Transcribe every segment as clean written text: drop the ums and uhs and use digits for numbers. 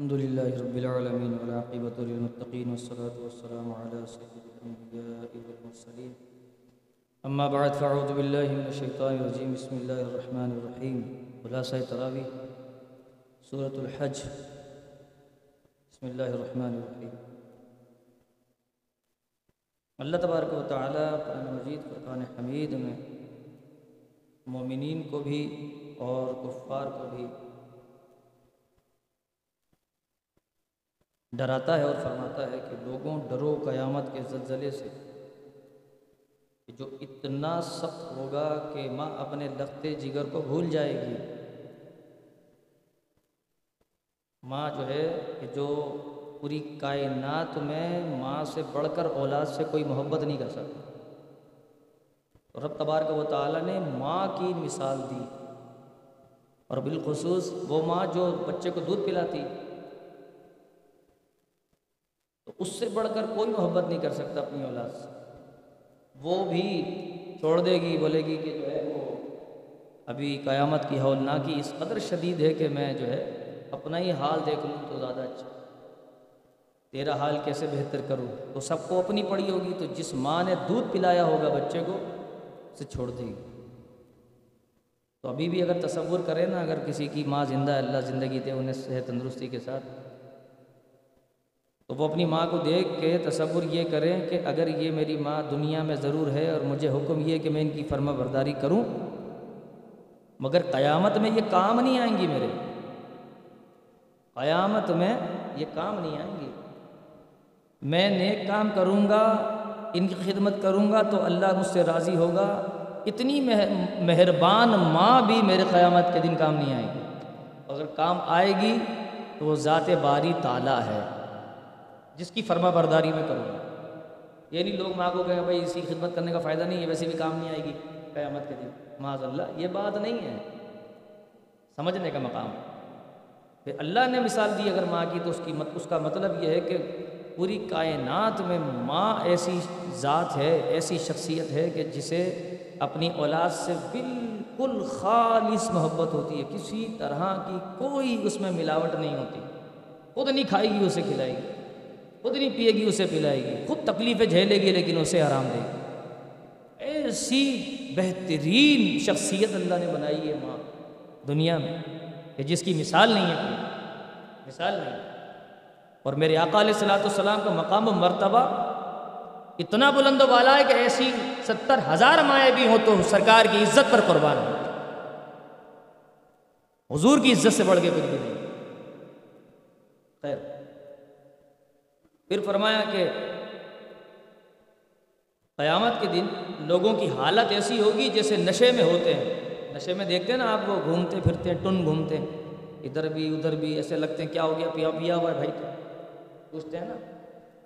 الحمدللہ رب العالمین والعاقبۃ للمتقین والصلاۃ والسلام علی سید الانبیاء والمرسلین اما بعد فاعوذ باللہ من الشیطان الرجیم بسم اللہ الرحمن الرحیم خلاصہ تراویح سورۃ الحج بسم اللہ الرحمن الرحیم۔ اللہ تبارک و تعالی قرآن مجید فرقان حمید میں مومنین کو بھی اور کفار کو بھی ڈراتا ہے اور فرماتا ہے کہ لوگوں ڈرو قیامت کے زلزلے سے جو اتنا سخت ہوگا کہ ماں اپنے لگتے جگر کو بھول جائے گی۔ ماں جو ہے کہ جو پوری کائنات میں ماں سے بڑھ کر اولاد سے کوئی محبت نہیں کر سکتا، تو رب تبارک و تعالیٰ نے ماں کی مثال دی، اور بالخصوص وہ ماں جو بچے کو دودھ پلاتی، اس سے بڑھ کر کوئی محبت نہیں کر سکتا اپنی اولاد سے۔ وہ بھی چھوڑ دے گی، بولے گی کہ جو ہے وہ ابھی قیامت کی ہولناکی اس قدر شدید ہے کہ میں جو ہے اپنا ہی حال دیکھ لوں تو زیادہ اچھا، تیرا حال کیسے بہتر کروں۔ تو سب کو اپنی پڑی ہوگی، تو جس ماں نے دودھ پلایا ہوگا بچے کو اسے چھوڑ دے گی۔ تو ابھی بھی اگر تصور کریں نا، اگر کسی کی ماں زندہ ہے، اللہ زندگی دے انہیں صحت تندرستی کے ساتھ، تو وہ اپنی ماں کو دیکھ کے تصور یہ کریں کہ اگر یہ میری ماں دنیا میں ضرور ہے اور مجھے حکم یہ کہ میں ان کی فرما برداری کروں، مگر قیامت میں یہ کام نہیں آئیں گی میرے، قیامت میں یہ کام نہیں آئیں گی۔ میں نیک کام کروں گا، ان کی خدمت کروں گا تو اللہ مجھ سے راضی ہوگا۔ اتنی مہربان ماں بھی میرے قیامت کے دن کام نہیں آئے گی، اگر کام آئے گی تو وہ ذات باری تعالیٰ ہے جس کی فرما برداری میں کروں گا۔ یعنی لوگ ماں کو کہیں بھائی اس کی خدمت کرنے کا فائدہ نہیں ہے، ویسے بھی کام نہیں آئے گی قیامت کے دن، معاذ اللہ، یہ بات نہیں ہے، سمجھنے کا مقام۔ پھر اللہ نے مثال دی اگر ماں کی تو اس کی اس کا مطلب یہ ہے کہ پوری کائنات میں ماں ایسی ذات ہے، ایسی شخصیت ہے کہ جسے اپنی اولاد سے بالکل خالص محبت ہوتی ہے، کسی طرح کی کوئی اس میں ملاوٹ نہیں ہوتی۔ خود نہیں کھائے گی اسے کھلائے گی، خود نہیں پیے گی اسے پلائے گی، خود تکلیفیں جھیلے گی لیکن اسے آرام دے گی۔ ایسی بہترین شخصیت اللہ نے بنائی ہے ماں دنیا میں کہ جس کی مثال نہیں ہے، مثال نہیں ہے۔ اور میرے آقا علیہ السلام کا مقام و مرتبہ اتنا بلند و بالا ہے کہ ایسی 70,000 مائیں بھی ہوں تو سرکار کی عزت پر قربان ہو، حضور کی عزت سے بڑھ کے کچھ بھی نہیں۔ خیر، پھر فرمایا کہ قیامت کے دن لوگوں کی حالت ایسی ہوگی جیسے نشے میں ہوتے ہیں۔ نشے میں دیکھتے ہیں نا آپ، وہ گھومتے پھرتے ہیں، ٹن گھومتے ہیں، ادھر بھی ادھر بھی، ایسے لگتے ہیں کیا ہو گیا، پیا ہوا ہے بھائی، پوچھتے ہیں نا،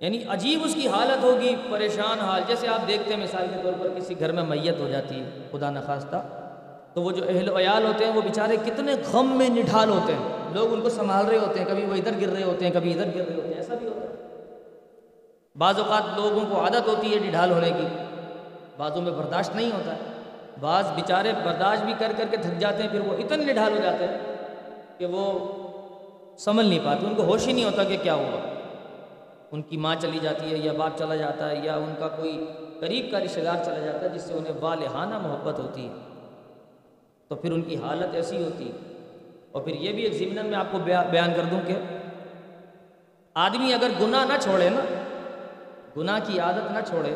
یعنی عجیب اس کی حالت ہوگی، پریشان حال۔ جیسے آپ دیکھتے ہیں مثال کے طور پر کسی گھر میں میت ہو جاتی ہے خدا نخواستہ، تو وہ جو اہل و عیال ہوتے ہیں وہ بیچارے کتنے غم میں نڈھال ہوتے ہیں، لوگ ان کو سنبھال رہے ہوتے ہیں، کبھی وہ ادھر گر رہے ہوتے ہیں، کبھی ادھر گر رہے ہوتے ہیں، ایسا بھی ہوتا ہے۔ بعض اوقات لوگوں کو عادت ہوتی ہے ڈھال ہونے کی، بعضوں میں برداشت نہیں ہوتا، بعض بیچارے برداشت بھی کر کر کے تھک جاتے ہیں، پھر وہ اتنے ڈھال ہو جاتے ہیں کہ وہ سمجھ نہیں پاتے، ان کو ہوش ہی نہیں ہوتا کہ کیا ہوا۔ ان کی ماں چلی جاتی ہے یا باپ چلا جاتا ہے یا ان کا کوئی قریب کا رشتہ دار چلا جاتا ہے جس سے انہیں والہانہ محبت ہوتی ہے، تو پھر ان کی حالت ایسی ہوتی۔ اور پھر یہ بھی ایک ضمن میں آپ کو بیان کر دوں کہ آدمی اگر گناہ نہ چھوڑے نا، گناہ کی عادت نہ چھوڑے،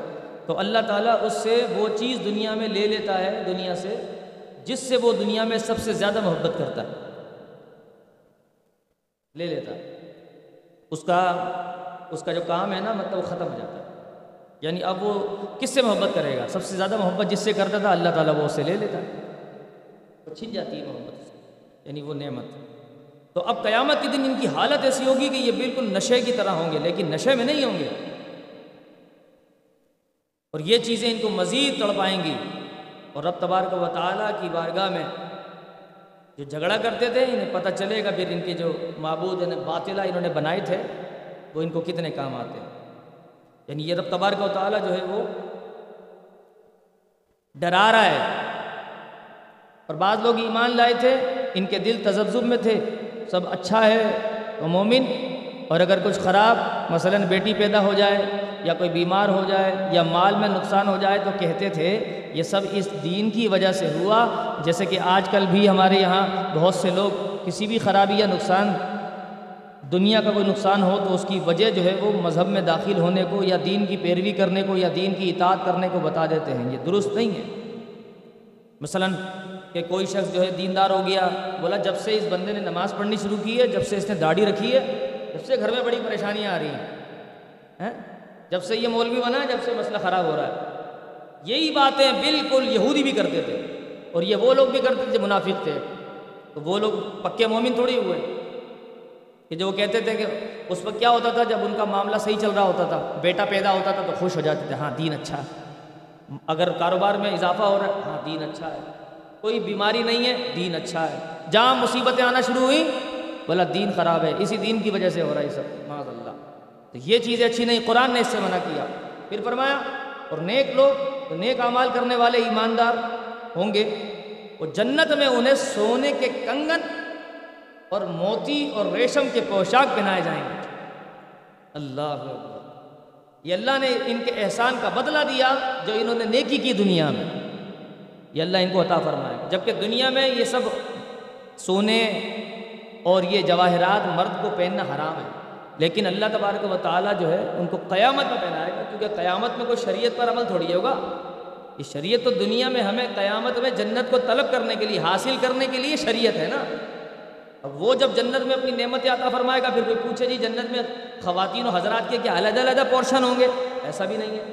تو اللہ تعالیٰ اس سے وہ چیز دنیا میں لے لیتا ہے، دنیا سے، جس سے وہ دنیا میں سب سے زیادہ محبت کرتا ہے، لے لیتا ہے۔ اس کا جو کام ہے نا، مطلب وہ ختم ہو جاتا ہے، یعنی اب وہ کس سے محبت کرے گا؟ سب سے زیادہ محبت جس سے کرتا تھا اللہ تعالیٰ وہ اسے لے لیتا ہے، وہ چھن جاتی ہے محبت سے، یعنی وہ نعمت۔ تو اب قیامت کے دن ان کی حالت ایسی ہوگی کہ یہ بالکل نشے کی طرح ہوں گے، لیکن نشے میں نہیں ہوں گے، اور یہ چیزیں ان کو مزید تڑپائیں گی۔ اور رب تبارک و تعالیٰ کی بارگاہ میں جو جھگڑا کرتے تھے انہیں پتہ چلے گا، پھر ان کے جو معبود انہیں باطلہ انہوں نے بنائے تھے وہ ان کو کتنے کام آتے ہیں۔ یعنی یہ رب تبارک و تعالیٰ جو ہے وہ ڈرا رہا ہے۔ اور بعض لوگ ایمان لائے تھے، ان کے دل تذبذب میں تھے، سب اچھا ہے، وہ مومن. اور اگر کچھ خراب مثلا بیٹی پیدا ہو جائے یا کوئی بیمار ہو جائے یا مال میں نقصان ہو جائے تو کہتے تھے یہ سب اس دین کی وجہ سے ہوا. جیسے کہ آج کل بھی ہمارے یہاں بہت سے لوگ کسی بھی خرابی یا نقصان دنیا کا کوئی نقصان ہو تو اس کی وجہ جو ہے وہ مذہب میں داخل ہونے کو یا دین کی پیروی کرنے کو یا دین کی اطاعت کرنے کو بتا دیتے ہیں. یہ درست نہیں ہے. مثلا کہ کوئی شخص جو ہے دیندار ہو گیا, بولا جب سے اس بندے نے نماز پڑھنی شروع کی ہے, جب سے اس نے داڑھی رکھی ہے, جب سے گھر میں بڑی پریشانیاں آ رہی ہیں, جب سے یہ مولوی بنا ہے جب سے مسئلہ خراب ہو رہا ہے. یہی باتیں بالکل یہودی بھی کرتے تھے اور یہ وہ لوگ بھی کرتے تھے جو منافق تھے. تو وہ لوگ پکے مومن تھوڑی ہوئے کہ جو وہ کہتے تھے کہ اس وقت کیا ہوتا تھا جب ان کا معاملہ صحیح چل رہا ہوتا تھا, بیٹا پیدا ہوتا تھا تو خوش ہو جاتے تھے, ہاں دین اچھا ہے. اگر کاروبار میں اضافہ ہو رہا ہے, ہاں دین اچھا ہے. کوئی بیماری نہیں ہے, دین اچھا ہے. جہاں مصیبتیں آنا شروع ہوئیں, بولا دین خراب ہے, اسی دین کی وجہ سے ہو رہا ہے یہ سب, معاذ اللہ. تو یہ چیزیں اچھی نہیں, قرآن نے اس سے منع کیا. پھر فرمایا اور نیک لوگ, نیک اعمال کرنے والے ایماندار ہوں گے, وہ جنت میں انہیں سونے کے کنگن اور موتی اور ریشم کے پوشاک پہنائے جائیں گے. اللہ اکبر, یہ اللہ نے ان کے احسان کا بدلہ دیا جو انہوں نے نیکی کی دنیا میں, یہ اللہ ان کو عطا فرمائے. جبکہ دنیا میں یہ سب سونے اور یہ جواہرات مرد کو پہننا حرام ہے, لیکن اللہ تبارک و تعالیٰ جو ہے ان کو قیامت میں پہنائے گا. کیونکہ قیامت میں کوئی شریعت پر عمل تھوڑی ہوگا. یہ شریعت تو دنیا میں ہمیں قیامت میں جنت کو طلب کرنے کے لیے, حاصل کرنے کے لیے شریعت ہے نا. اب وہ جب جنت میں اپنی نعمتیں عطا فرمائے گا, پھر کوئی پوچھے جی جنت میں خواتین و حضرات کے کیا علیحدہ علیحدہ پورشن ہوں گے؟ ایسا بھی نہیں ہے.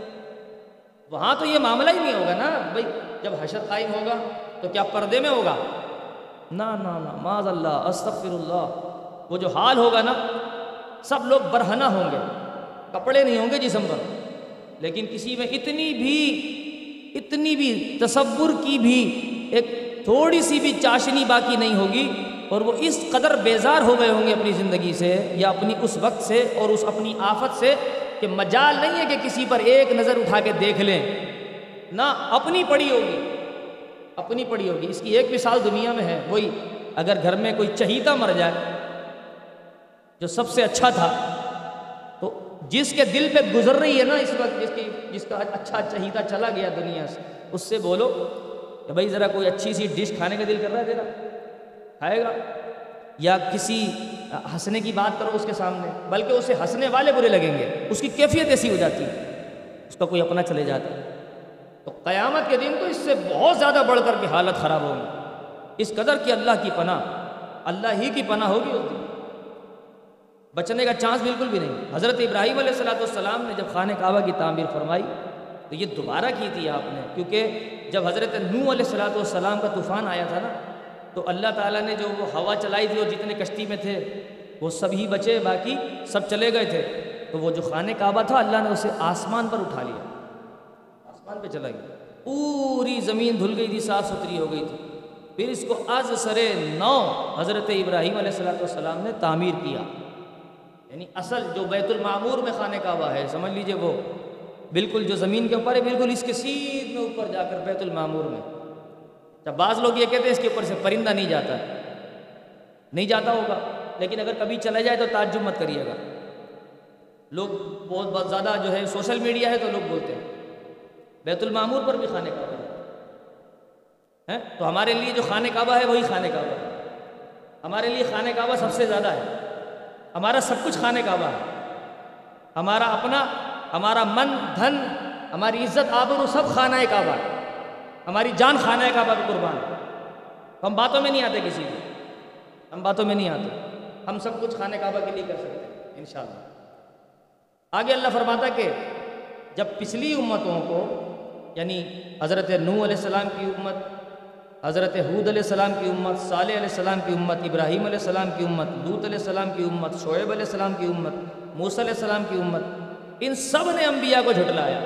وہاں تو یہ معاملہ ہی نہیں ہوگا نا بھائی. جب حشر قائم ہوگا تو کیا پردے میں ہوگا؟ نا نا نا, معاذ اللہ, استغفر اللہ. وہ جو حال ہوگا نا, سب لوگ برہنہ ہوں گے, کپڑے نہیں ہوں گے جسم پر, لیکن کسی میں اتنی بھی تصور کی بھی ایک تھوڑی سی بھی چاشنی باقی نہیں ہوگی. اور وہ اس قدر بیزار ہو گئے ہوں گے اپنی زندگی سے یا اپنی اس وقت سے اور اس اپنی آفت سے کہ مجال نہیں ہے کہ کسی پر ایک نظر اٹھا کے دیکھ لیں. نہ اپنی پڑی ہوگی. اس کی ایک مثال دنیا میں ہے, وہی اگر گھر میں کوئی چہیتا مر جائے جو سب سے اچھا تھا, تو جس کے دل پہ گزر رہی ہے نا اس وقت, جس کا اچھا چہیتا چلا گیا دنیا سے, اس سے بولو کہ بھائی ذرا کوئی اچھی سی ڈش کھانے کا دل کر رہا ہے تیرا, کھائے گا؟ یا کسی ہنسنے کی بات کرو اس کے سامنے, بلکہ اسے ہنسنے والے برے لگیں گے. اس کی کیفیت ایسی ہو جاتی ہے, اس کا کوئی اپنا چلے جاتا ہے. تو قیامت کے دن تو اس سے بہت زیادہ بڑھ کر کے حالت خراب ہوگی, اس قدر کہ اللہ ہی کی پناہ ہوگی. اس دن بچنے کا چانس بالکل بھی نہیں. حضرت ابراہیم علیہ السلام نے جب خانہ کعبہ کی تعمیر فرمائی تو یہ دوبارہ کی تھی آپ نے, کیونکہ جب حضرت نوح علیہ السلام کا طوفان آیا تھا نا, تو اللہ تعالیٰ نے جو وہ ہوا چلائی تھی اور جتنے کشتی میں تھے وہ سب ہی بچے, باقی سب چلے گئے تھے. تو وہ جو خانہ کعبہ تھا اللہ نے اسے آسمان پر اٹھا لیا, آسمان پہ چلا گیا, پوری زمین دھل گئی تھی, صاف ستھری ہو گئی تھی. پھر اس کو از سر نو حضرت ابراہیم علیہ السلام نے تعمیر کیا, یعنی اصل جو بیت المعمور میں خانہ کعبہ ہے, سمجھ لیجئے وہ بالکل جو زمین کے اوپر ہے, بالکل اس کے سیدھے اوپر جا کر بیت المعمور میں. جب بعض لوگ یہ کہتے ہیں اس کے اوپر سے پرندہ نہیں جاتا ہوگا, لیکن اگر کبھی چلا جائے تو تعجب مت کریے گا. لوگ بہت زیادہ جو ہے سوشل میڈیا ہے تو لوگ بولتے ہیں بیت المعمور پر بھی خانہ کعبہ ہے, تو ہمارے لیے جو خانہ کعبہ ہے وہی خانہ کعبہ ہے. ہمارے لیے خانہ کعبہ سب سے زیادہ ہے, ہمارا سب کچھ خانہ کعبہ ہے, ہمارا اپنا, ہمارا من, دھن, ہماری عزت, آبرو سب خانہ کعبہ ہے, ہماری جان خانہ کعبہ پہ قربان. ہم باتوں میں نہیں آتے کسی کو, ہم سب کچھ خانہ کعبہ کے لیے کر سکتے ہیں انشاءاللہ. آگے اللہ فرماتا کہ جب پچھلی امتوں کو, یعنی حضرت نوح علیہ السلام کی امت, حضرت ہود علیہ السلام کی امت, صالح علیہ السلام کی امت, ابراہیم علیہ السلام کی امت, لوط علیہ السلام کی امت, شعیب علیہ السلام کی امت, موسیٰ علیہ السلام کی امت, ان سب نے انبیاء کو جھٹلایا,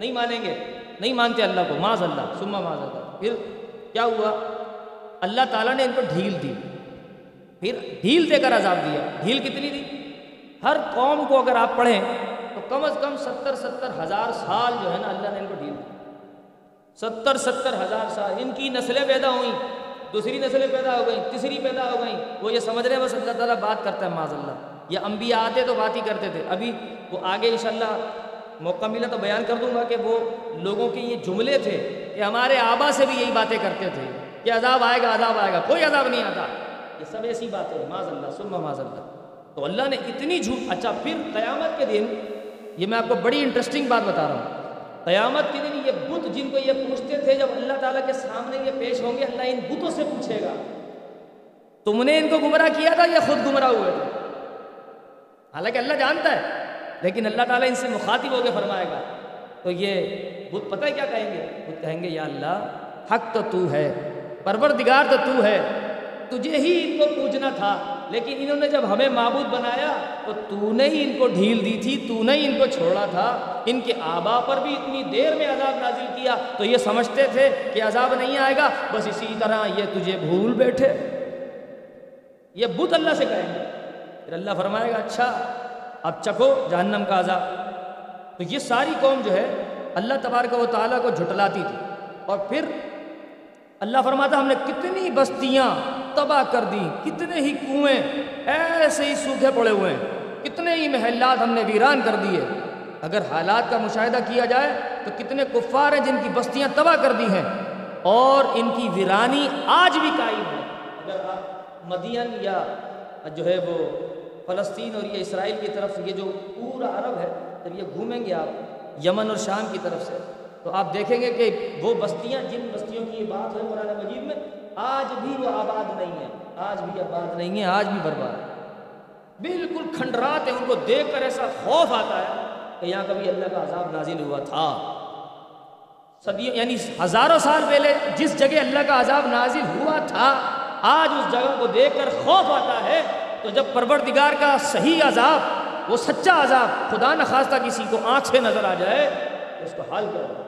نہیں مانیں گے, نہیں مانتے اللہ کو, معاذ اللہ, ثم معاذ اللہ. پھر کیا ہوا؟ اللہ تعالیٰ نے ان کو ڈھیل دی, پھر ڈھیل دے کر عذاب دیا. ڈھیل کتنی دی؟ ہر قوم کو اگر آپ پڑھیں تو کم از کم 70,000 سال جو ہے نا اللہ نے ان کو ڈھیل دی, 70,000 سال. ان کی نسلیں پیدا ہوئیں, دوسری نسلیں پیدا ہو گئیں، تیسری پیدا ہو گئیں، وہ یہ سمجھ رہے ہیں بس اللہ تعالیٰ بات کرتا ہے، معاذ اللہ۔ یہ انبیاء آتے تو بات ہی کرتے تھے۔ ابھی وہ آگے انشاءاللہ موقع ملا تو بیان کر دوں گا کہ وہ لوگوں کے یہ جملے تھے کہ ہمارے آبا سے بھی یہی باتیں کرتے تھے کہ عذاب آئے گا، عذاب آئے گا، کوئی عذاب نہیں آتا، یہ سب ایسی باتیں معاذ اللہ، ثم معاذ اللہ۔ تو اللہ نے اتنی جھوٹ۔ اچھا پھر قیامت کے دن، یہ میں آپ کو بڑی انٹرسٹنگ بات بتا رہا ہوں، قیامت کے دن یہ بت جن کو یہ پوچھتے تھے، جب اللہ تعالیٰ کے سامنے یہ پیش ہوں گے، اللہ ان بتوں سے پوچھے گا تم نے ان کو گمراہ کیا تھا یا خود گمراہ ہوئے تھے؟ حالانکہ اللہ جانتا ہے، لیکن اللہ تعالیٰ ان سے مخاطب ہو کے فرمائے گا۔ تو یہ بت پتہ ہے کیا کہیں گے؟ بت کہیں گے یا اللہ حق تو ہے، پروردگار تو ہے، تجھے ہی ان کو پوجنا تھا، لیکن انہوں نے جب ہمیں معبود بنایا تو تو نے ہی ان کو ڈھیل دی تھی، تو نے ہی ان کو چھوڑا تھا، ان کے آبا پر بھی اتنی دیر میں عذاب نازل کیا، تو یہ سمجھتے تھے کہ عذاب نہیں آئے گا، بس اسی طرح یہ تجھے بھول بیٹھے۔ یہ بت اللہ سے کہیں گے، پھر اللہ فرمائے گا اچھا اب چکھو جہنم کا عذاب۔ تو یہ ساری قوم جو ہے اللہ تبارک و تعالیٰ کو جھٹلاتی تھی، اور پھر اللہ فرماتا ہم نے کتنی بستیاں تباہ کر دی، کتنے ہی کنویں ایسے ہی سوکھے پڑے ہوئے ہیں، کتنے ہی محلات ہم نے ویران کر دیے۔ اگر حالات کا مشاہدہ کیا جائے تو کتنے کفار ہیں جن کی بستیاں تباہ کر دی ہیں، اور ان کی ویرانی آج بھی قائم ہے۔ اگر آپ مدین یا جو ہے وہ فلسطین اور یہ اسرائیل کی طرف یہ جو پورا عرب ہے، جب یہ گھومیں گے آپ یمن اور شام کی طرف سے، تو آپ دیکھیں گے کہ وہ بستیاں جن بستیوں کی یہ بات ہے قرآن مجید میں، آج بھی وہ آباد نہیں ہے، آج بھی آباد نہیں ہے، آج بھی برباد ہے، بالکل کھنڈرات ہیں۔ ان کو دیکھ کر ایسا خوف آتا ہے کہ یہاں کبھی اللہ کا عذاب نازل ہوا تھا۔ صدیوں یعنی ہزاروں سال پہلے جس جگہ اللہ کا عذاب نازل ہوا تھا، آج اس جگہ کو دیکھ کر خوف آتا ہے۔ تو جب پروردگار کا صحیح عذاب، وہ سچا عذاب خدا نخواستہ کسی کو آنکھ سے نظر آ جائے، اس کو حال کر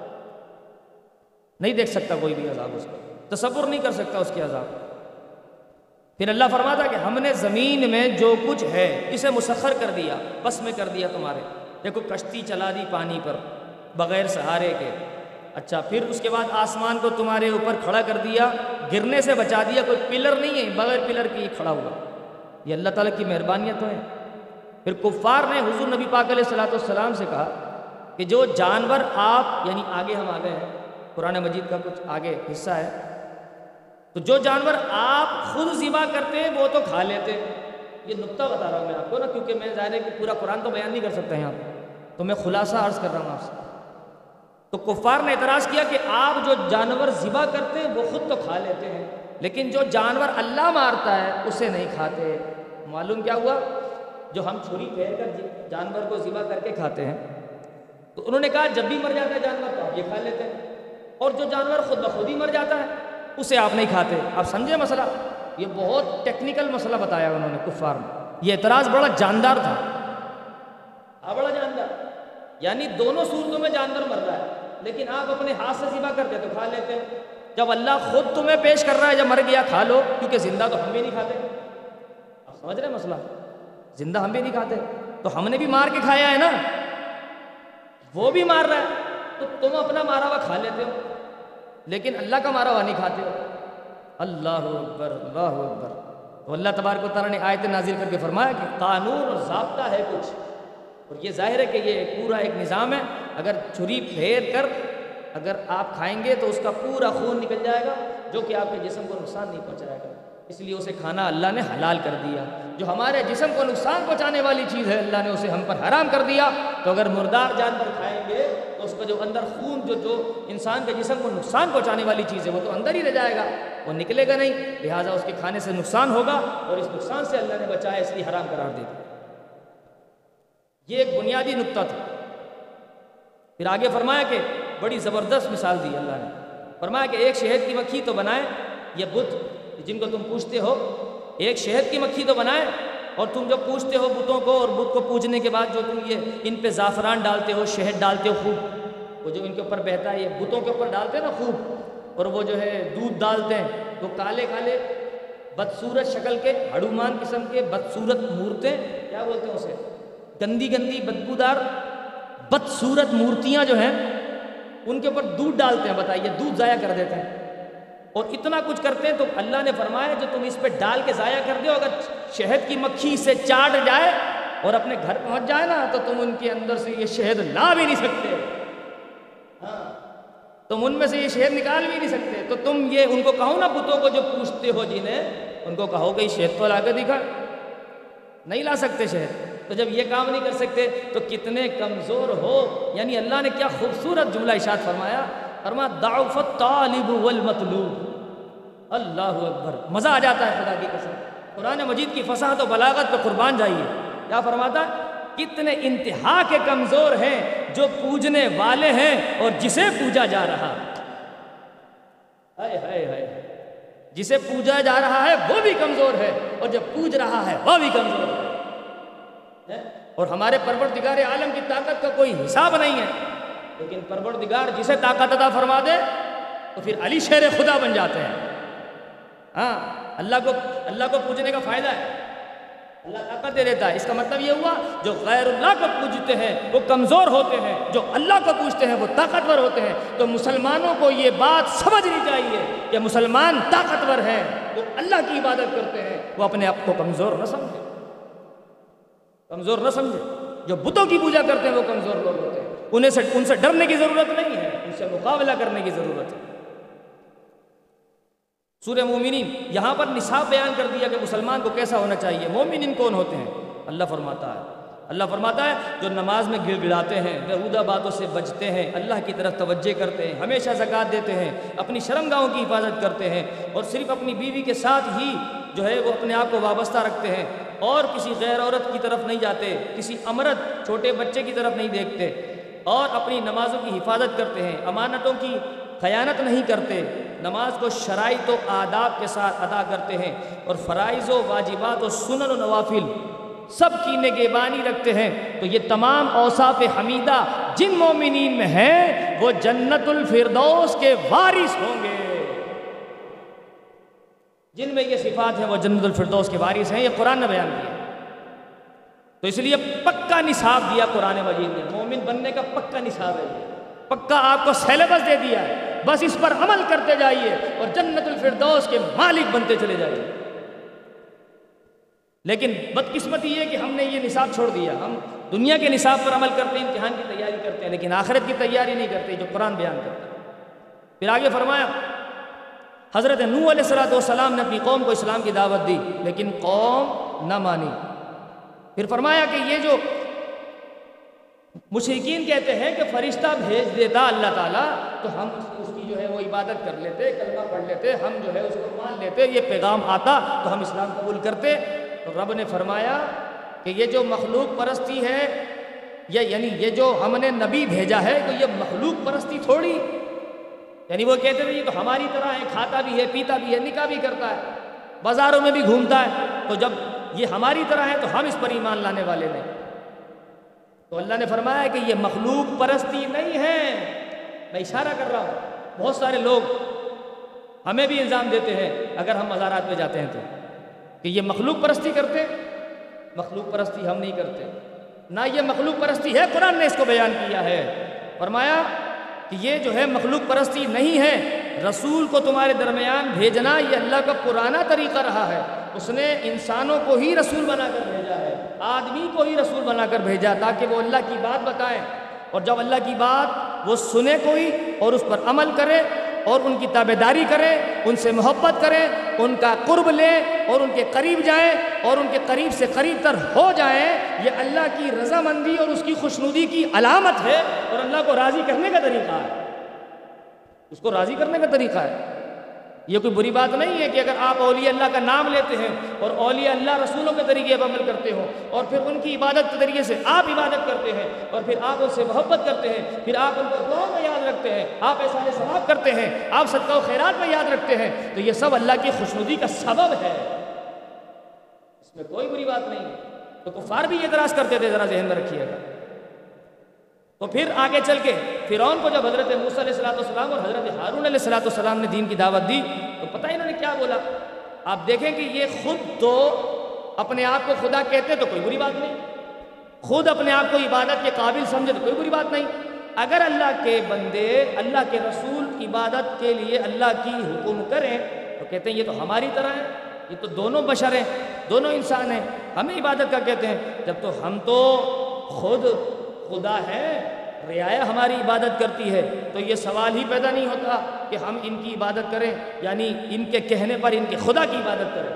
نہیں دیکھ سکتا، کوئی بھی عذاب اس کو تصور نہیں کر سکتا اس کے عذاب۔ پھر اللہ فرماتا کہ ہم نے زمین میں جو کچھ ہے اسے مسخر کر دیا، بس میں کر دیا تمہارے، دیکھو کشتی چلا دی پانی پر بغیر سہارے کے۔ اچھا پھر اس کے بعد آسمان کو تمہارے اوپر کھڑا کر دیا، گرنے سے بچا دیا، کوئی پلر نہیں ہے، بغیر پلر کی کھڑا ہوا، یہ اللہ تعالیٰ کی مہربانیت ہے۔ پھر کفار نے حضور نبی پاک علیہ السلام سے کہا کہ جو جانور آپ، یعنی آگے ہم آگے ہیں، قرآن مجید کا کچھ آگے حصہ ہے، تو جو جانور آپ خود ذبح کرتے ہیں وہ تو کھا لیتے ہیں۔ یہ نقطہ بتا رہا ہوں میں آپ کو نا، کیونکہ میں ظاہر ہے کہ پورا قرآن تو بیان نہیں کر سکتے ہیں آپ، تو میں خلاصہ عرض کر رہا ہوں آپ سے۔ تو کفار نے اعتراض کیا کہ آپ جو جانور ذبح کرتے ہیں وہ خود تو کھا لیتے ہیں، لیکن جو جانور اللہ مارتا ہے اسے نہیں کھاتے۔ معلوم کیا ہوا؟ جو ہم چھری پھیر کر جانور کو ذبح کر کے کھاتے ہیں، تو انہوں نے کہا جب بھی مر جاتا ہے جانور تو آپ یہ کھا لیتے ہیں، اور جو جانور خود بخود ہی مر جاتا ہے اسے آپ نہیں کھاتے۔ آپ سمجھے مسئلہ؟ یہ بہت ٹیکنیکل مسئلہ بتایا انہوں نے کفار نے، یہ اعتراض بڑا جاندار تھا، بڑا جاندار، یعنی دونوں صورتوں میں جانور مر رہا ہے، لیکن آپ اپنے ہاتھ سے ذبح کرتے تو کھا لیتے ہیں، جب اللہ خود تمہیں پیش کر رہا ہے جب مر گیا کھا لو، کیونکہ زندہ تو ہم بھی نہیں کھاتے۔ آپ سمجھ رہے مسئلہ؟ زندہ ہم بھی نہیں کھاتے، تو ہم نے بھی مار کے کھایا ہے نا، وہ بھی مار رہا ہے، تو تم اپنا مارا ہوا کھا لیتے ہو، لیکن اللہ کا مارا ہوا نہیں کھاتے ہو۔ اللہ اکبر، اللہ اکبر۔ تو اللہ تبارک و تعالیٰ نے آیت نازل کر کے فرمایا کہ قانون اور ضابطہ ہے کچھ، اور یہ ظاہر ہے کہ یہ پورا ایک نظام ہے۔ اگر چھری پھیر کر اگر آپ کھائیں گے تو اس کا پورا خون نکل جائے گا، جو کہ آپ کے جسم کو نقصان نہیں پہنچائے گا، اس لیے اسے کھانا اللہ نے حلال کر دیا۔ جو ہمارے جسم کو نقصان پہنچانے والی چیز ہے اللہ نے اسے ہم پر حرام کر دیا۔ تو اگر مردار جانور کھائیں گے تو اس کا جو اندر خون جو انسان کے جسم کو نقصان پہنچانے والی چیز ہے وہ تو اندر ہی رہ جائے گا، وہ نکلے گا نہیں، لہٰذا اس کے کھانے سے نقصان ہوگا، اور اس نقصان سے اللہ نے بچایا، اس لیے حرام قرار دے دیا۔ یہ ایک بنیادی نقطہ تھا۔ پھر آگے فرمایا کہ بڑی زبردست مثال دی اللہ نے، فرمایا کہ ایک شہد کی مکھی تو بنائے، یہ بت جن کو تم پوچھتے ہو، ایک شہد کی مکھی تو بنائے، اور تم جو پوچھتے ہو بتوں کو، اور بت کو پوجنے کے بعد جو تم یہ ان پہ زعفران ڈالتے ہو، شہد ڈالتے ہو خوب، وہ جو ان کے اوپر بہتا ہے، یہ بتوں کے اوپر ڈالتے ہیں نا خوب، اور وہ جو ہے دودھ ڈالتے ہیں، وہ کالے کالے بدصورت شکل کے ہڑومان قسم کے بدصورت مورتیں، کیا بولتے ہیں اسے، گندی گندی بدبودار بدصورت مورتیاں جو ہیں ان کے اوپر دودھ ڈالتے ہیں، بتائیے دودھ ضائع کر دیتے ہیں۔ اور اتنا کچھ کرتے ہیں تو اللہ نے فرمایا جو تم اس پہ ڈال کے ضائع کر دو، اگر شہد کی مکھی سے چاٹ جائے اور اپنے گھر پہنچ جائے نا تو تم ان کے اندر سے یہ شہد لا بھی نہیں سکتے، ہاں تم ان میں سے یہ شہد نکال بھی نہیں سکتے. تو تم یہ ان کو کہو نا، بتوں کو جو پوچھتے ہو جنہیں، ان کو کہو کہ شہد تو لا کے دکھا، نہیں لا سکتے شہد. تو جب یہ کام نہیں کر سکتے تو کتنے کمزور ہو. یعنی اللہ نے کیا خوبصورت جملہ ارشاد فرمایا، فرما ضعف الطالب والمطلوب. اللہ اکبر، مزہ آ جاتا ہے خدا کی قسم. قرآن مجید کی فصاحت و بلاغت پہ قربان جائیے. کیا فرماتا ہے، کتنے انتہا کے کمزور ہیں جو پوجنے والے ہیں اور جسے پوجا جا رہا ہے، جسے پوجا جا رہا ہے وہ بھی کمزور ہے اور جب پوج رہا ہے وہ بھی کمزور ہے. اور ہمارے پروردگار عالم کی طاقت کا کوئی حساب نہیں ہے، لیکن پروردگار جسے طاقت عطا فرما دے تو پھر علی شیر خدا بن جاتے ہیں. ہاں، اللہ کو پوجنے کا فائدہ ہے، اللہ طاقت دے دیتا ہے. اس کا مطلب یہ ہوا جو غیر اللہ کو پوجتے ہیں وہ کمزور ہوتے ہیں، جو اللہ کو پوجتے ہیں وہ طاقتور ہوتے ہیں. تو مسلمانوں کو یہ بات سمجھنی چاہیے کہ مسلمان طاقتور ہیں، وہ اللہ کی عبادت کرتے ہیں، وہ اپنے آپ کو کمزور نہ سمجھے، کمزور نہ سمجھے. جو بتوں کی پوجا کرتے ہیں وہ کمزور لوگ ہوتے ہیں، ان سے ڈرنے کی ضرورت نہیں ہے، ان سے مقابلہ کرنے کی ضرورت ہے. سورہ مومنین یہاں پر نصاب بیان کر دیا کہ مسلمان کو کیسا ہونا چاہیے. مومنین کون ہوتے ہیں؟ اللہ فرماتا ہے جو نماز میں گڑ گڑاتے ہیں، بیہودہ باتوں سے بچتے ہیں، اللہ کی طرف توجہ کرتے ہیں، ہمیشہ زکوٰۃ دیتے ہیں، اپنی شرم گاہوں کی حفاظت کرتے ہیں، اور صرف اپنی بیوی کے ساتھ ہی جو ہے وہ اپنے آپ کو وابستہ رکھتے ہیں، اور کسی غیر عورت کی طرف نہیں جاتے، کسی امرت چھوٹے بچے کی طرف نہیں دیکھتے، اور اپنی نمازوں کی حفاظت کرتے ہیں، امانتوں کی خیانت نہیں کرتے، نماز کو شرائط و آداب کے ساتھ ادا کرتے ہیں، اور فرائض و واجبات و سنن و نوافل سب کی نگہبانی رکھتے ہیں. تو یہ تمام اوصاف حمیدہ جن مومنین میں ہیں وہ جنت الفردوس کے وارث ہوں گے. جن میں یہ صفات ہیں وہ جنت الفردوس کے وارث ہیں. یہ قرآن نے بیان کیا، تو اس لیے پکا نصاب دیا قرآن مجید نے. مومن بننے کا پکا نصاب ہے، پکا آپ کو سیلیبس دے دیا ہے، بس اس پر عمل کرتے جائیے اور جنت الفردوس کے مالک بنتے چلے جائیے. لیکن بدقسمتی یہ ہے کہ ہم نے یہ نصاب چھوڑ دیا. ہم دنیا کے نصاب پر عمل کرتے ہیں، امتحان کی تیاری کرتے ہیں، لیکن آخرت کی تیاری نہیں کرتے جو قرآن بیان کرتا ہے. پھر آگے فرمایا، حضرت نوح علیہ السلام نے اپنی قوم کو اسلام کی دعوت دی لیکن قوم نہ مانی. پھر فرمایا کہ یہ جو مشرکین کہتے ہیں کہ فرشتہ بھیج دیتا اللہ تعالیٰ تو ہم اس کی جو ہے وہ عبادت کر لیتے، کلمہ پڑھ لیتے، ہم جو ہے اس کو مان لیتے، یہ پیغام آتا تو ہم اسلام قبول کرتے. تو رب نے فرمایا کہ یہ جو مخلوق پرستی ہے، یعنی یہ جو ہم نے نبی بھیجا ہے تو یہ مخلوق پرستی تھوڑی. یعنی وہ کہتے تھے یہ تو ہماری طرح ہے، کھاتا بھی ہے، پیتا بھی ہے، نکاح بھی کرتا ہے، بازاروں میں بھی گھومتا ہے، تو جب یہ ہماری طرح ہے تو ہم اس پر ایمان لانے والے نہیں. تو اللہ نے فرمایا کہ یہ مخلوق پرستی نہیں ہے. میں اشارہ کر رہا ہوں، بہت سارے لوگ ہمیں بھی الزام دیتے ہیں اگر ہم مزارات میں جاتے ہیں تو، کہ یہ مخلوق پرستی کرتے. مخلوق پرستی ہم نہیں کرتے، نہ یہ مخلوق پرستی ہے، قرآن نے اس کو بیان کیا ہے. فرمایا کہ یہ جو ہے مخلوق پرستی نہیں ہے. رسول کو تمہارے درمیان بھیجنا یہ اللہ کا پرانا طریقہ رہا ہے. اس نے انسانوں کو ہی رسول بنا کر بھیجا ہے، آدمی کو ہی رسول بنا کر بھیجا تاکہ وہ اللہ کی بات بتائیں، اور جب اللہ کی بات وہ سنے کوئی اور اس پر عمل کرے اور ان کی تابعداری کرے، ان سے محبت کرے، ان کا قرب لے اور ان کے قریب جائیں اور ان کے قریب سے قریب تر ہو جائیں. یہ اللہ کی رضامندی اور اس کی خوشنودی کی علامت ہے اور اللہ کو راضی کرنے کا طریقہ ہے، اس کو راضی کرنے کا طریقہ ہے. یہ کوئی بری بات نہیں ہے کہ اگر آپ اولیاء اللہ کا نام لیتے ہیں اور اولیاء اللہ رسولوں کے طریقے پر عمل کرتے ہو اور پھر ان کی عبادت کے طریقے سے آپ عبادت کرتے ہیں اور پھر آپ ان سے محبت کرتے ہیں، پھر آپ ان کو دعا میں یاد رکھتے ہیں، آپ احسان ثواب کرتے ہیں، آپ صدقہ و خیرات میں یاد رکھتے ہیں، تو یہ سب اللہ کی خوشنودی کا سبب ہے، اس میں کوئی بری بات نہیں ہے. تو کفار بھی اعتراض کرتے تھے، ذرا ذہن میں رکھیے گا. تو پھر آگے چل کے فرعون کو جب حضرت موسیٰ علیہ السلام اور حضرت ہارون علیہ السلام نے دین کی دعوت دی تو پتہ انہوں نے کیا بولا. آپ دیکھیں کہ یہ خود تو اپنے آپ کو خدا کہتے ہیں تو کوئی بری بات نہیں، خود اپنے آپ کو عبادت کے قابل سمجھے تو کوئی بری بات نہیں. اگر اللہ کے بندے، اللہ کے رسول عبادت کے لیے اللہ کی حکم کریں تو کہتے ہیں یہ تو ہماری طرح ہے، یہ تو دونوں بشر ہیں، دونوں انسان ہیں، ہمیں عبادت کا کہتے ہیں، جب تو ہم تو خود خدا ہے، رعایا ہماری عبادت کرتی ہے، تو یہ سوال ہی پیدا نہیں ہوتا کہ ہم ان کی عبادت کریں، یعنی ان کے کہنے پر ان کے خدا کی عبادت کریں۔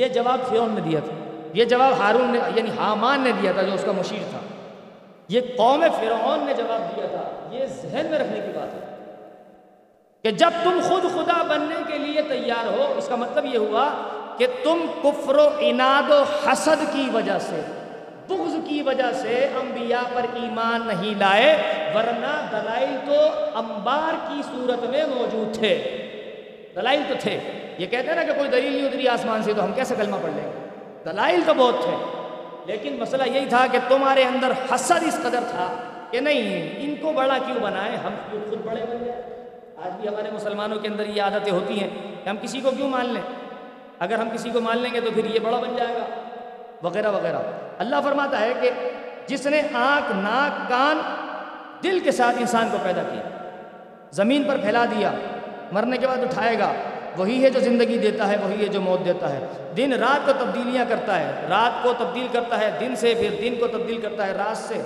یہ جواب فرعون نے دیا تھا، یہ جواب ہارون نے یعنی حامان نے دیا تھا جو اس کا مشیر تھا، یہ قوم فرعون نے جواب دیا تھا۔ یہ ذہن میں رکھنے کی بات ہے کہ جب تم خود خدا بننے کے لیے تیار ہو، اس کا مطلب یہ ہوا کہ تم کفر و عناد و حسد کی وجہ سے، بغض کی وجہ سے انبیاء پر ایمان نہیں لائے، ورنہ دلائل تو انبار کی صورت میں موجود تھے، دلائل تو تھے۔ یہ کہتے ہیں نا کہ کوئی دلیل نہیں اتری آسمان سے تو ہم کیسے کلمہ پڑھ لیں گے، دلائل تو بہت تھے، لیکن مسئلہ یہی تھا کہ تمہارے اندر حسد اس قدر تھا کہ نہیں ان کو بڑا کیوں بنائیں، ہم کیوں خود بڑے بن جائیں۔ آج بھی ہمارے مسلمانوں کے اندر یہ عادتیں ہوتی ہیں کہ ہم کسی کو کیوں مان لیں، اگر ہم کسی کو مان لیں گے تو پھر یہ بڑا بن جائے گا وغیرہ وغیرہ۔ اللہ فرماتا ہے کہ جس نے آنکھ، ناک، کان، دل کے ساتھ انسان کو پیدا کیا، زمین پر پھیلا دیا، مرنے کے بعد اٹھائے گا، وہی ہے جو زندگی دیتا ہے، وہی ہے جو موت دیتا ہے، دن رات کو تبدیلیاں کرتا ہے، رات کو تبدیل کرتا ہے دن سے، پھر دن کو تبدیل کرتا ہے رات سے،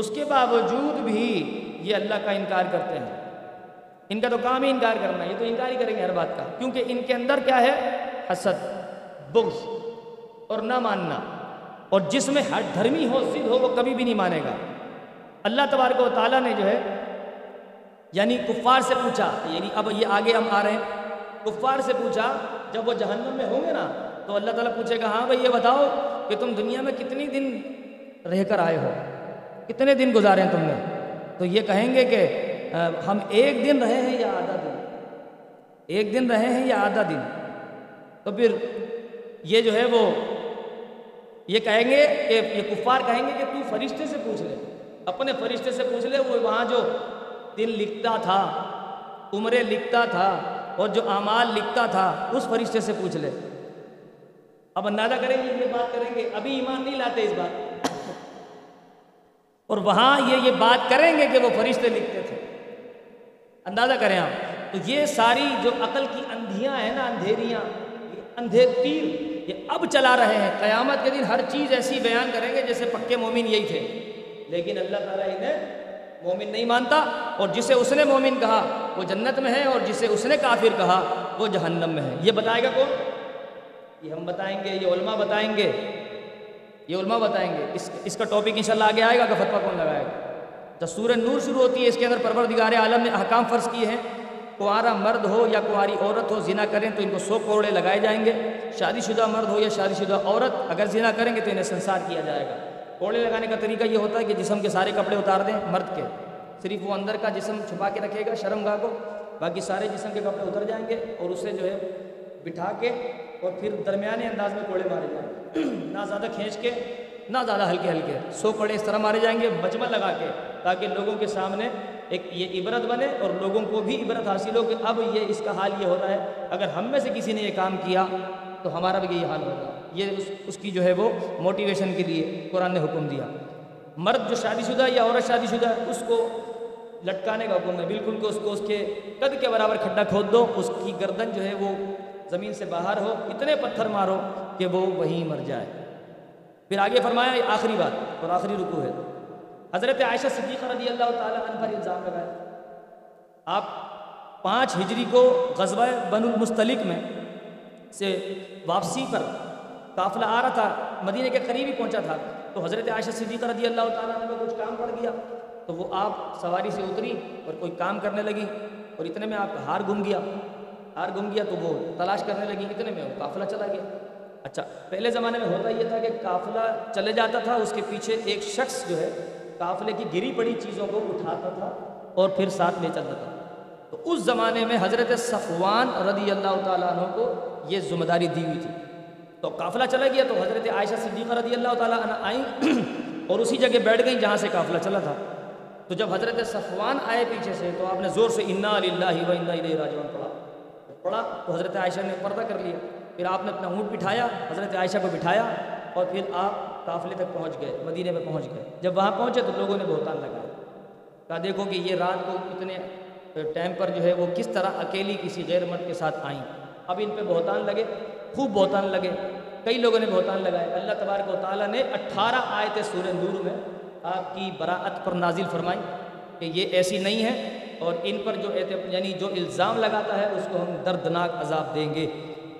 اس کے باوجود بھی یہ اللہ کا انکار کرتے ہیں۔ ان کا تو کام ہی انکار کرنا ہے، یہ تو انکار ہی کریں گے ہر بات کا، کیونکہ ان کے اندر کیا ہے، حسد، بغض اور نہ ماننا۔ اور جس میں ہٹ دھرمی ہو، ضد ہو، وہ کبھی بھی نہیں مانے گا۔ اللہ تبارک و تعالیٰ نے جو ہے یعنی کفار سے پوچھا، یعنی اب یہ آگے ہم آ رہے ہیں، کفار سے پوچھا جب وہ جہنم میں ہوں گے نا تو اللہ تعالیٰ پوچھے گا ہاں بھائی یہ بتاؤ کہ تم دنیا میں کتنی دن رہ کر آئے ہو، کتنے دن گزارے ہیں تم نے، تو یہ کہیں گے کہ ہم ایک دن رہے ہیں یا آدھا دن، ایک دن رہے ہیں یا آدھا دن، تو پھر یہ جو ہے وہ یہ کہیں گے کہ یہ کفار کہیں گے کہ تو فرشتے سے پوچھ لے، اپنے فرشتے سے پوچھ لے، وہ وہاں جو دن لکھتا تھا، عمریں لکھتا تھا اور جو اعمال لکھتا تھا، اس فرشتے سے پوچھ لے۔ اب اندازہ کریں گے یہ بات کریں گے، ابھی ایمان نہیں لاتے اس بات، اور وہاں یہ بات کریں گے کہ وہ فرشتے لکھتے تھے، اندازہ کریں آپ۔ تو یہ ساری جو عقل کی اندھیاں ہیں نا، اندھیریاں، اندھے تیر، یہ اب چلا رہے ہیں۔ قیامت کے دن ہر چیز ایسی بیان کریں گے جیسے پکے مومن یہی تھے، لیکن اللہ تعالیٰ انہیں مومن نہیں مانتا، اور جسے اس نے مومن کہا وہ جنت میں ہے، اور جسے اس نے کافر کہا وہ جہنم میں ہے۔ یہ بتائے گا کون؟ یہ ہم بتائیں گے، یہ علماء بتائیں گے، یہ علماء بتائیں گے۔ اس کا ٹاپک انشاءاللہ آگے آئے گا کہ فتویٰ کون لگائے گا۔ جب سورہ نور شروع ہوتی ہے اس کے اندر پروردگار عالم نے احکام فرض کیے ہیں، کنوارا مرد ہو یا کنواری عورت ہو زنا کریں تو ان کو 100 کوڑے لگائے جائیں گے، شادی شدہ مرد ہو یا شادی شدہ عورت اگر زنا کریں گے تو انہیں سنسار کیا جائے گا۔ کوڑے لگانے کا طریقہ یہ ہوتا ہے کہ جسم کے سارے کپڑے اتار دیں مرد کے، صرف وہ اندر کا جسم چھپا کے رکھے گا شرم گاہ کو، باقی سارے جسم کے کپڑے اتر جائیں گے، اور اسے جو ہے بٹھا کے اور پھر درمیانے انداز میں کوڑے مارے جائیں گے، نہ زیادہ کھینچ کے نہ زیادہ ہلکے ہلکے، 100 کوڑے اس طرح مارے جائیں گے مجمع لگا کے، تاکہ لوگوں کے سامنے ایک یہ عبرت بنے اور لوگوں کو بھی عبرت حاصل ہو کہ اب یہ اس کا حال یہ ہو رہا ہے، اگر ہم میں سے کسی نے یہ کام کیا تو ہمارا بھی یہی حال ہوگا۔ یہ اس کی جو ہے وہ موٹیویشن کے لیے قرآن نے حکم دیا۔ مرد جو شادی شدہ یا عورت شادی شدہ ہے اس کو لٹکانے کا حکم ہے، بالکل کہ اس کو اس کے قد کے برابر کھڈا کھود دو، اس کی گردن جو ہے وہ زمین سے باہر ہو، اتنے پتھر مارو کہ وہ وہیں مر جائے۔ پھر آگے فرمایا آخری بات اور آخری رکوع ہے، حضرت عائشہ صدیقہ رضی اللہ تعالیٰ عنہ پر الزام لگایا۔ آپ 5 ہجری کو غزوہ بنو المصطلق میں سے واپسی پر قافلہ آ رہا تھا، مدینہ کے قریب ہی پہنچا تھا، تو حضرت عائشہ صدیقہ رضی اللہ تعالیٰ عنہ کو کچھ کام پڑ گیا، تو وہ آپ سواری سے اتری اور کوئی کام کرنے لگی، اور اتنے میں آپ کا ہار گم گیا تو وہ تلاش کرنے لگی، اتنے میں وہ قافلہ چلا گیا۔ اچھا پہلے زمانے میں ہوتا یہ تھا کہ قافلہ چلے جاتا تھا، اس کے پیچھے ایک شخص جو ہے قافلے کی گری پڑی چیزوں کو اٹھاتا تھا اور پھر ساتھ لے چلتا تھا، تو اس زمانے میں حضرت صفوان رضی اللہ تعالیٰ عنہ کو یہ ذمہ داری دی ہوئی تھی۔ تو قافلہ چلا گیا تو حضرت عائشہ صدیقہ رضی اللہ تعالیٰ عنہ آئیں اور اسی جگہ بیٹھ گئیں جہاں سے قافلہ چلا تھا، تو جب حضرت صفوان آئے پیچھے سے تو آپ نے زور سے انا للہ و انا الیہ راجعون پڑھا تو حضرت عائشہ نے پردہ کر لیا، پھر آپ نے اپنا اونٹ بٹھایا، حضرت عائشہ کو بٹھایا، اور پھر آپ قافلے تک پہنچ گئے، مدینے میں پہنچ گئے۔ جب وہاں پہنچے تو لوگوں نے بہتان لگایا، کہا دیکھو کہ یہ رات کو اتنے ٹائم پر جو ہے وہ کس طرح اکیلی کسی غیر مرد کے ساتھ آئیں. اب ان پہ بہتان لگے، خوب بہتان لگے، کئی لوگوں نے بہتان لگائے. اللہ تبارک و تعالیٰ نے 18 آیتیں سورہ نور میں آپ کی براءت پر نازل فرمائیں کہ یہ ایسی نہیں ہے، اور ان پر جو یعنی جو الزام لگاتا ہے اس کو ہم دردناک عذاب دیں گے.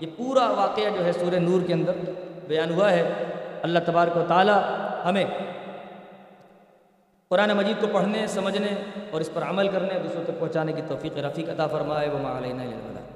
یہ پورا واقعہ جو ہے سورہ نور کے اندر بیان ہوا ہے. اللہ تبارک و تعالیٰ ہمیں قرآن مجید کو پڑھنے، سمجھنے اور اس پر عمل کرنے دوسروں تک پہنچانے کی توفیق رفیق عطا فرمائے. وما علینا الا البلاغ.